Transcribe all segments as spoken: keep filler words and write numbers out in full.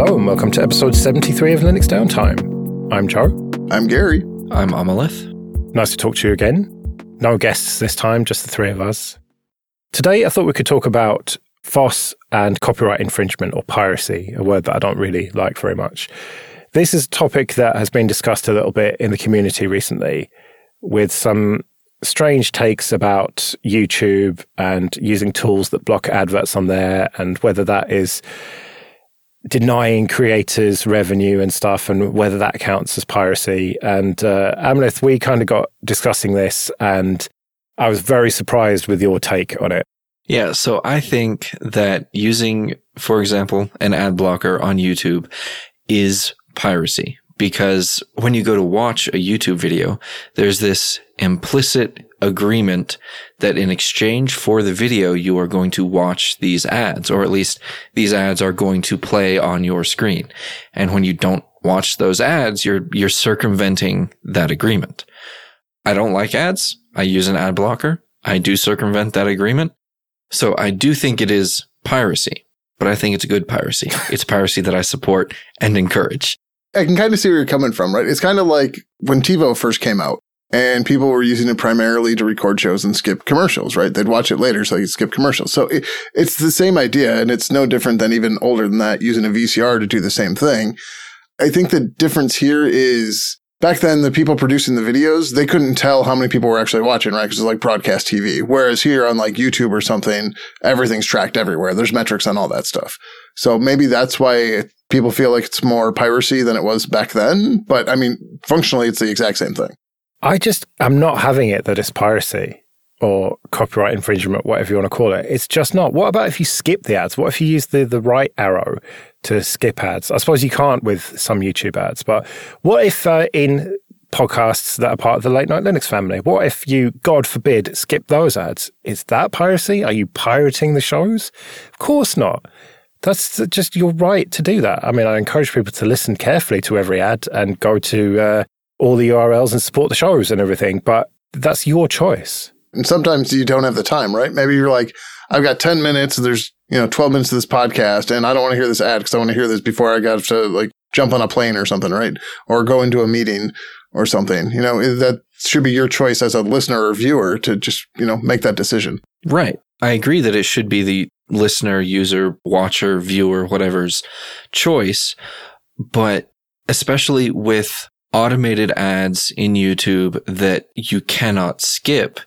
Hello and welcome to episode seventy-three of Linux Downtime. I'm Joe. I'm Gary. I'm Amolith. Nice to talk to you again. No guests this time, just the three of us. Today I thought we could talk about FOSS and copyright infringement, or piracy, a word that I don't really like very much. This is a topic that has been discussed a little bit in the community recently, with some strange takes about YouTube and using tools that block adverts on there, and whether that is denying creators revenue and stuff, and whether that counts as piracy. And uh, Amolith, we kind of got discussing this, and I was very surprised with your take on it. Yeah, so I think that using, for example, an ad blocker on YouTube is piracy, because when you go to watch a YouTube video, there's this implicit agreement that in exchange for the video, you are going to watch these ads, or at least these ads are going to play on your screen. And when you don't watch those ads, you're you're circumventing that agreement. I don't like ads. I use an ad blocker. I do circumvent that agreement. So I do think it is piracy, but I think it's good piracy. It's piracy that I support and encourage. I can kind of see where you're coming from, right? It's kind of like when TiVo first came out, and people were using it primarily to record shows and skip commercials, right? They'd watch it later, so they'd skip commercials. So it, it's the same idea, and it's no different than even older than that, using a V C R to do the same thing. I think the difference here is back then, the people producing the videos, they couldn't tell how many people were actually watching, right? Because it's like broadcast T V. Whereas here on like YouTube or something, everything's tracked everywhere. There's metrics on all that stuff. So maybe that's why people feel like it's more piracy than it was back then. But I mean, functionally, it's the exact same thing. I just am not having it that it's piracy or copyright infringement, whatever you want to call it. It's just not. What about if you skip the ads? What if you use the, the right arrow to skip ads? I suppose you can't with some YouTube ads, but what if uh, in podcasts that are part of the Late Night Linux family, what if you, God forbid, skip those ads? Is that piracy? Are you pirating the shows? Of course not. That's just your right to do that. I mean, I encourage people to listen carefully to every ad and go to uh, all the U R Ls and support the shows and everything, but that's your choice. And sometimes you don't have the time, right? Maybe you're like, I've got ten minutes, there's, you know, twelve minutes of this podcast, and I don't want to hear this ad because I want to hear this before I got to like jump on a plane or something, right? Or go into a meeting or something. You know, that should be your choice as a listener or viewer to just, you know, make that decision. Right. I agree that it should be the listener, user, watcher, viewer, whatever's choice, but especially with automated ads in YouTube that you cannot skip.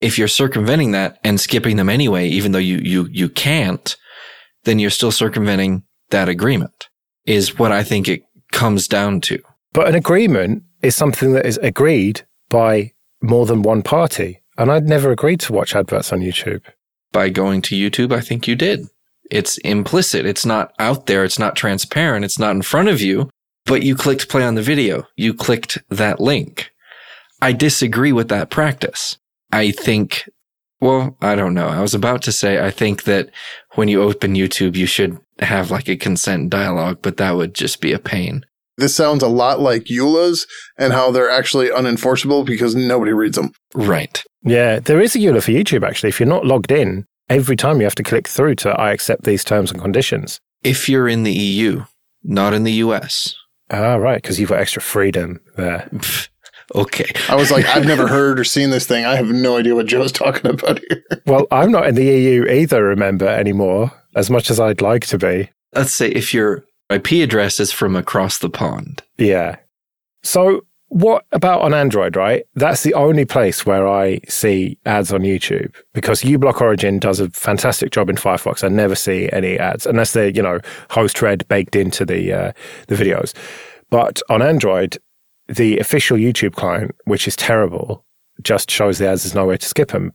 If you're circumventing that and skipping them anyway, even though you, you, you can't, then you're still circumventing that agreement, is what I think it comes down to. But an agreement is something that is agreed by more than one party. And I'd never agreed to watch adverts on YouTube. By going to YouTube, I think you did. It's implicit. It's not out there. It's not transparent. It's not in front of you. But you clicked play on the video. You clicked that link. I disagree with that practice. I think, well, I don't know. I was about to say, I think that when you open YouTube, you should have like a consent dialogue, but that would just be a pain. This sounds a lot like E U L As and how they're actually unenforceable because nobody reads them. Right. Yeah, there is a E U L A for YouTube, actually. If you're not logged in, every time you have to click through to I accept these terms and conditions. If you're in the E U, not in the U S. Ah, right, because you've got extra freedom there. Okay. I was like, I've never heard or seen this thing. I have no idea what Joe's talking about here. Well, I'm not in the E U either, remember, anymore, as much as I'd like to be. Let's say if your I P address is from across the pond. Yeah. So what about on Android, right? That's the only place where I see ads on YouTube, because uBlock Origin does a fantastic job in Firefox. I never see any ads, unless they're, you know, host red baked into the uh, the videos. But on Android, the official YouTube client, which is terrible, just shows the ads. There's nowhere to skip them.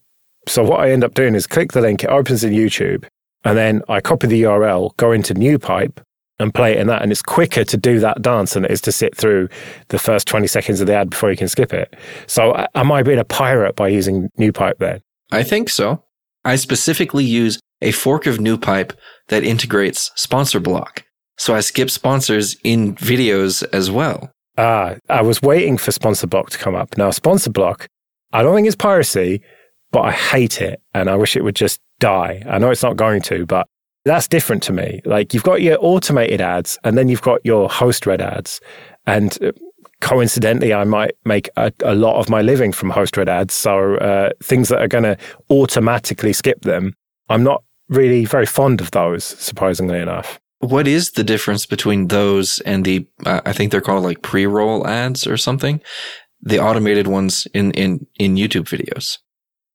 So what I end up doing is click the link, it opens in YouTube, and then I copy the U R L, go into NewPipe, and play it in that. And it's quicker to do that dance than it is to sit through the first twenty seconds of the ad before you can skip it. So am I being a pirate by using NewPipe then? I think so. I specifically use a fork of NewPipe that integrates SponsorBlock. So I skip sponsors in videos as well. Ah, I was waiting for SponsorBlock to come up. Now, SponsorBlock, I don't think it's piracy, but I hate it, and I wish it would just die. I know it's not going to, but That's different to me. Like, you've got your automated ads and then you've got your host-read ads. And coincidentally, I might make a, a lot of my living from host-read ads. So uh, things that are going to automatically skip them, I'm not really very fond of those, surprisingly enough. What is the difference between those and the, uh, I think they're called like pre-roll ads or something, the automated ones in, in, in YouTube videos?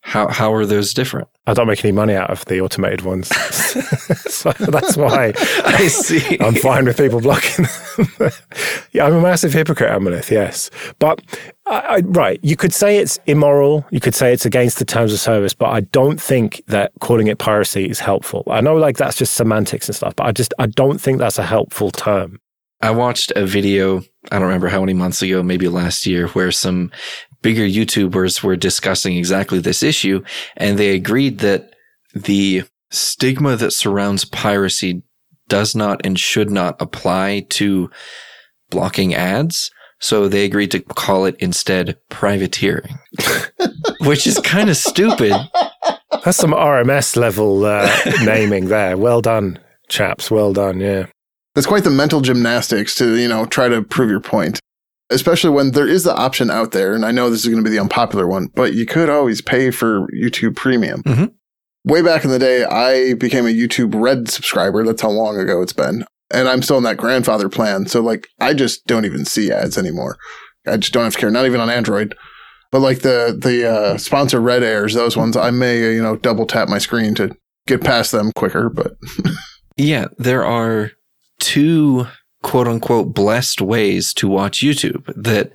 How how are those different? I don't make any money out of the automated ones. So that's why I see. I'm fine with people blocking them. Yeah, I'm a massive hypocrite, Amolith, yes. But, I, I, right, you could say it's immoral. You could say it's against the terms of service, but I don't think that calling it piracy is helpful. I know like that's just semantics and stuff, but I just, I don't think that's a helpful term. I watched a video, I don't remember how many months ago, maybe last year, where some bigger YouTubers were discussing exactly this issue, and they agreed that the stigma that surrounds piracy does not and should not apply to blocking ads. So they agreed to call it instead privateering, which is kind of stupid. That's some R M S level uh, naming there. Well done, chaps. Well done. Yeah. It's quite the mental gymnastics to, you know, try to prove your point, especially when there is the option out there. And I know this is going to be the unpopular one, but you could always pay for YouTube Premium. Mm-hmm. Way back in the day, I became a YouTube Red subscriber. That's how long ago it's been. And I'm still in that grandfather plan. So like, I just don't even see ads anymore. I just don't have to care. Not even on Android. But like the, the uh, sponsor Red Airs, those ones, I may, you know, double tap my screen to get past them quicker. But yeah, there are two quote unquote blessed ways to watch YouTube that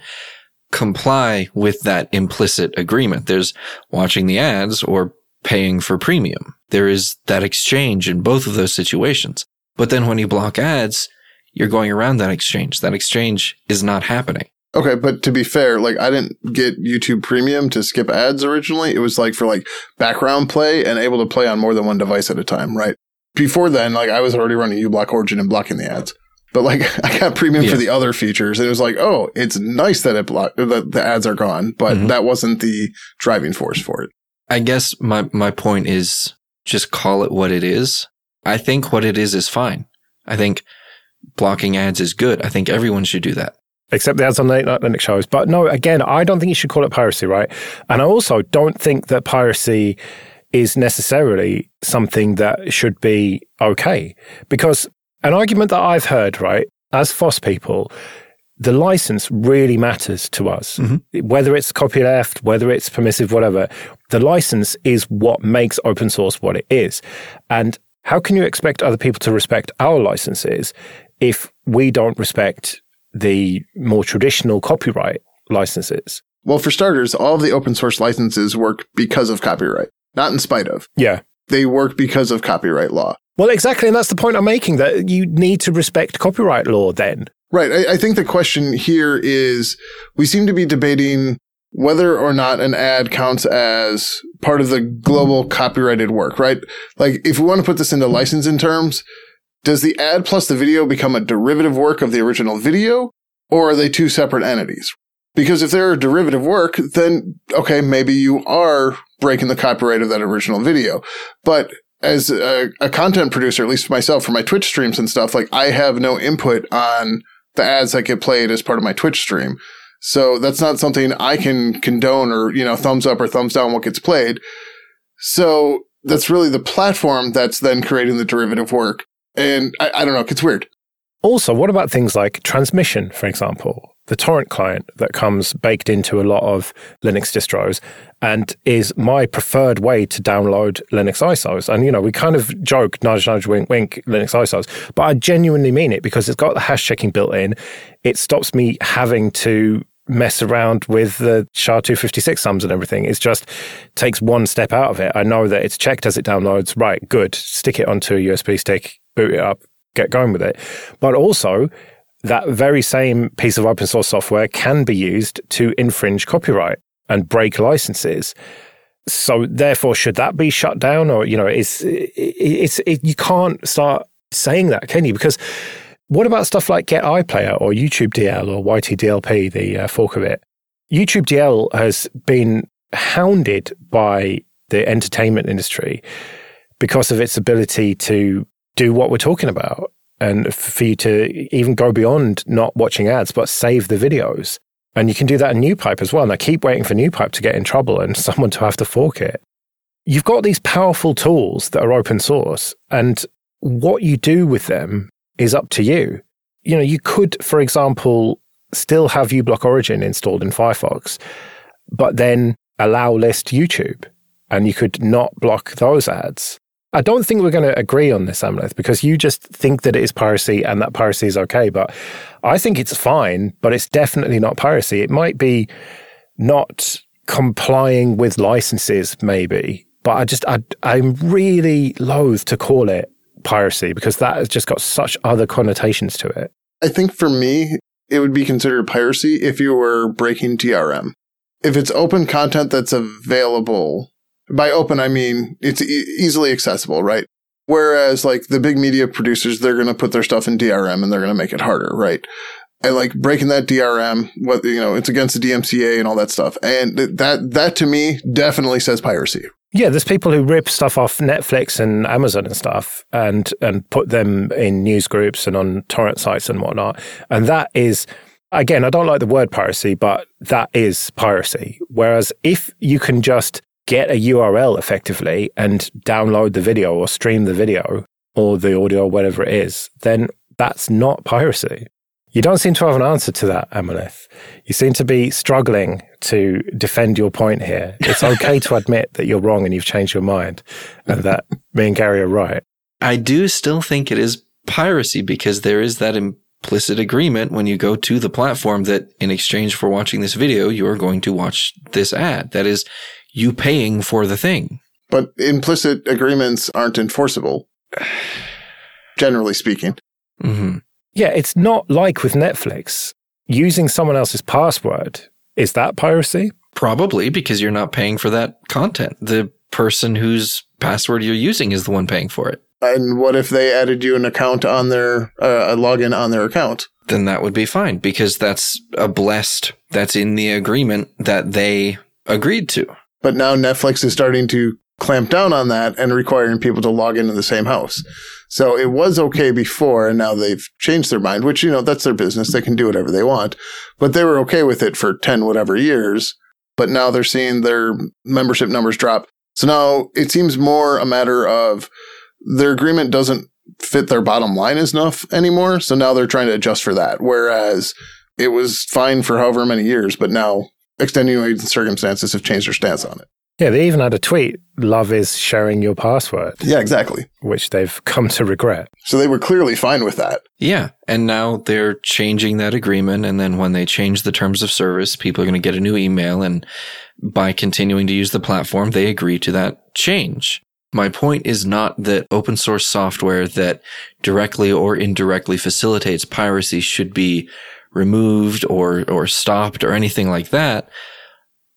comply with that implicit agreement. There's watching the ads or paying for premium. There is that exchange in both of those situations. But then when you block ads, you're going around that exchange. That exchange is not happening. Okay, but to be fair, like I didn't get YouTube Premium to skip ads originally. It was like for like background play and able to play on more than one device at a time, right? Before then, like I was already running uBlock Origin and blocking the ads, but like I got premium yeah. for the other features, and it was like, oh, it's nice that it block that the ads are gone, but mm-hmm. that wasn't the driving force for it. I guess my my point is just call it what it is. I think what it is is fine. I think blocking ads is good. I think everyone should do that. Except the ads on Late Night Linux shows. But no, again, I don't think you should call it piracy, right? And I also don't think that piracy is necessarily something that should be okay. Because an argument that I've heard, right, as FOSS people, the license really matters to us. Mm-hmm. Whether it's copyleft, whether it's permissive, whatever, the license is what makes open source what it is. And how can you expect other people to respect our licenses if we don't respect the more traditional copyright licenses? Well, for starters, all of the open source licenses work because of copyright. Not in spite of. Yeah. They work because of copyright law. Well, exactly. And that's the point I'm making, that you need to respect copyright law then. Right. I, I think the question here is we seem to be debating whether or not an ad counts as part of the global copyrighted work, right? Like if we want to put this into licensing terms, does the ad plus the video become a derivative work of the original video, or are they two separate entities? Because if they're a derivative work, then, okay, maybe you are breaking the copyright of that original video. But as a, a content producer, at least myself, for my Twitch streams and stuff, like I have no input on the ads that get played as part of my Twitch stream. So that's not something I can condone or, you know, thumbs up or thumbs down what gets played. So that's really the platform that's then creating the derivative work. And I, I don't know, it gets weird. Also, what about things like transmission, for example? The torrent client that comes baked into a lot of Linux distros and is my preferred way to download Linux I S Os. And, you know, we kind of joke, nudge, nudge, wink, wink, Linux I S Os. But I genuinely mean it because it's got the hash checking built in. It stops me having to mess around with the S H A two fifty-six sums and everything. It's just takes one step out of it. I know that it's checked as it downloads. Right, good. Stick it onto a U S B stick, boot it up, get going with it. But also, that very same piece of open source software can be used to infringe copyright and break licenses. So therefore, should that be shut down? Or, you know, it's, it's, it, you can't start saying that, can you? Because what about stuff like Get iPlayer or YouTube D L or Y T D L P, the uh, fork of it? YouTube D L has been hounded by the entertainment industry because of its ability to do what we're talking about, and for you to even go beyond not watching ads, but save the videos. And you can do that in NewPipe as well. And I keep waiting for NewPipe to get in trouble and someone to have to fork it. You've got these powerful tools that are open source, and what you do with them is up to you. You know, you could, for example, still have uBlock Origin installed in Firefox, but then allow list YouTube, and you could not block those ads. I don't think we're going to agree on this, Amolith, because you just think that it is piracy and that piracy is okay. But I think it's fine, but it's definitely not piracy. It might be not complying with licenses, maybe, but I just, I, I'm really loath to call it piracy because that has just got such other connotations to it. I think for me, it would be considered piracy if you were breaking T R M. If it's open content that's available. By open, I mean it's e- easily accessible, right? Whereas, like, the big media producers, they're going to put their stuff in D R M and they're going to make it harder, right? And, like, breaking that D R M, what, you know, it's against the D M C A and all that stuff. And th- that, that to me, definitely says piracy. Yeah, there's people who rip stuff off Netflix and Amazon and stuff and, and put them in news groups and on torrent sites and whatnot. And that is... Again, I don't like the word piracy, but that is piracy. Whereas if you can just get a U R L effectively and download the video or stream the video or the audio or whatever it is, then that's not piracy. You don't seem to have an answer to that, Amolith. You seem to be struggling to defend your point here. It's okay to admit that you're wrong and you've changed your mind and that me and Gary are right. I do still think it is piracy because there is that imp- implicit agreement when you go to the platform that in exchange for watching this video, you are going to watch this ad. That is, you paying for the thing. But implicit agreements aren't enforceable, generally speaking. Mm-hmm. Yeah, it's not like with Netflix. Using someone else's password, is that piracy? Probably, because you're not paying for that content. The person whose password you're using is the one paying for it. And what if they added you an account on their, uh, a login on their account? Then that would be fine because that's a blessed, that's in the agreement that they agreed to. But now Netflix is starting to clamp down on that and requiring people to log into the same house. So it was okay before and now they've changed their mind, which, you know, that's their business. They can do whatever they want, but they were okay with it for ten whatever years. But now they're seeing their membership numbers drop. So now it seems more a matter of, their agreement doesn't fit their bottom line enough anymore. So now they're trying to adjust for that. Whereas it was fine for however many years, but now extenuating circumstances have changed their stance on it. Yeah, they even had a tweet, love is sharing your password. Yeah, exactly. Which they've come to regret. So they were clearly fine with that. Yeah, and now they're changing that agreement. And then when they change the terms of service, people are going to get a new email. And by continuing to use the platform, they agree to that change. My point is not that open source software that directly or indirectly facilitates piracy should be removed or, or stopped or anything like that.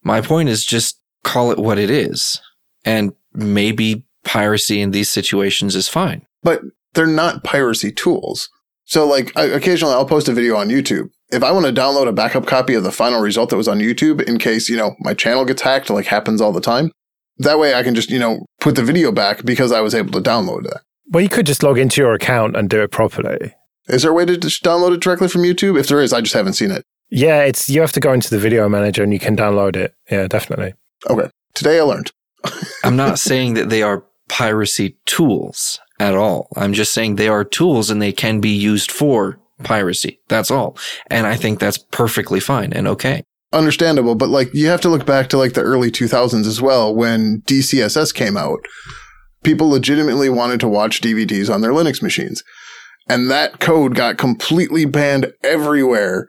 My point is just call it what it is. And maybe piracy in these situations is fine. But they're not piracy tools. So like occasionally I'll post a video on YouTube. If I want to download a backup copy of the final result that was on YouTube in case, you know, my channel gets hacked, like happens all the time. That way I can just, you know, put the video back because I was able to download that. Well, you could just log into your account and do it properly. Is there a way to just download it directly from YouTube? If there is, I just haven't seen it. Yeah, it's you have to go into the video manager and you can download it. Yeah, definitely. Okay. Today I learned. I'm not saying that they are piracy tools at all. I'm just saying they are tools and they can be used for piracy. That's all. And I think that's perfectly fine and okay. Understandable, but like you have to look back to like the early two thousands as well when D C S S came out. People legitimately wanted to watch D V Ds on their Linux machines. And that code got completely banned everywhere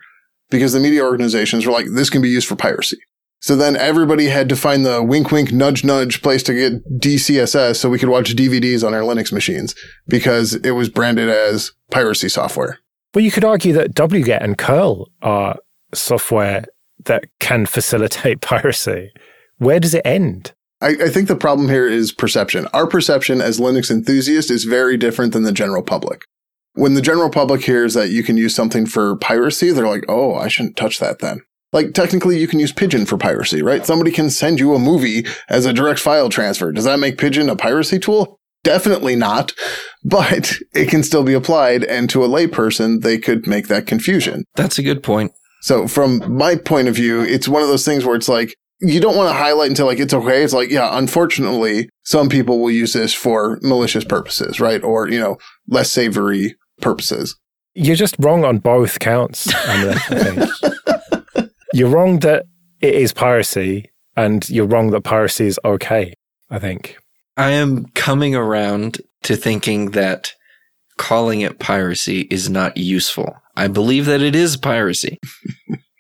because the media organizations were like, this can be used for piracy. So then everybody had to find the wink, wink, nudge, nudge place to get D C S S so we could watch D V Ds on our Linux machines because it was branded as piracy software. Well, you could argue that wget and curl are software that can facilitate piracy. Where does it end? I, I think the problem here is perception. Our perception as Linux enthusiasts is very different than the general public. When the general public hears that you can use something for piracy, they're like, oh, I shouldn't touch that then. Like technically you can use Pidgin for piracy, right? Somebody can send you a movie as a direct file transfer. Does that make Pidgin a piracy tool? definitely not, but it can still be applied. And to a layperson, they could make that confusion. That's a good point. So from my point of view, it's one of those things where it's like, you don't want to highlight until like, it's okay. It's like, yeah, unfortunately, some people will use this for malicious purposes, right? Or, you know, less savory purposes. You're just wrong on both counts, Amolith, I think. You're wrong that it is piracy, and you're wrong that piracy is okay, I think. I am coming around to thinking that calling it piracy is not useful. I believe that it is piracy.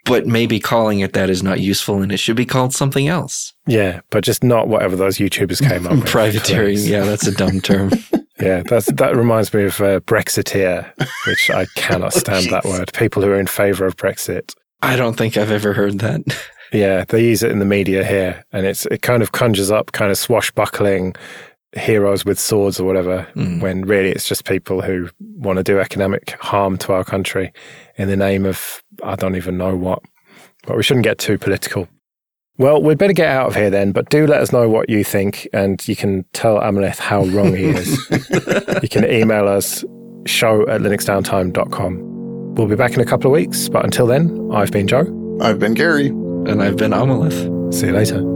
But maybe calling it that is not useful, and it should be called something else. Yeah, but just not whatever those YouTubers came up with. Privateering, yeah, that's a dumb term. Yeah, that's, that reminds me of uh, Brexiteer, which I cannot stand oh, that word. People who are in favour of Brexit. I don't think I've ever heard that. Yeah, they use it in the media here, and it's it kind of conjures up kind of swashbuckling heroes with swords or whatever, mm. when really it's just people who want to do economic harm to our country in the name of I don't even know what. But we shouldn't get too political. Well, we'd better get out of here then, but do let us know what you think, and you can tell Amolith how wrong he is. You can email us show at linux downtime dot com. We'll be back in a couple of weeks, but until then, I've been Joe. I've been Gary. And I've been Amolith. See you later.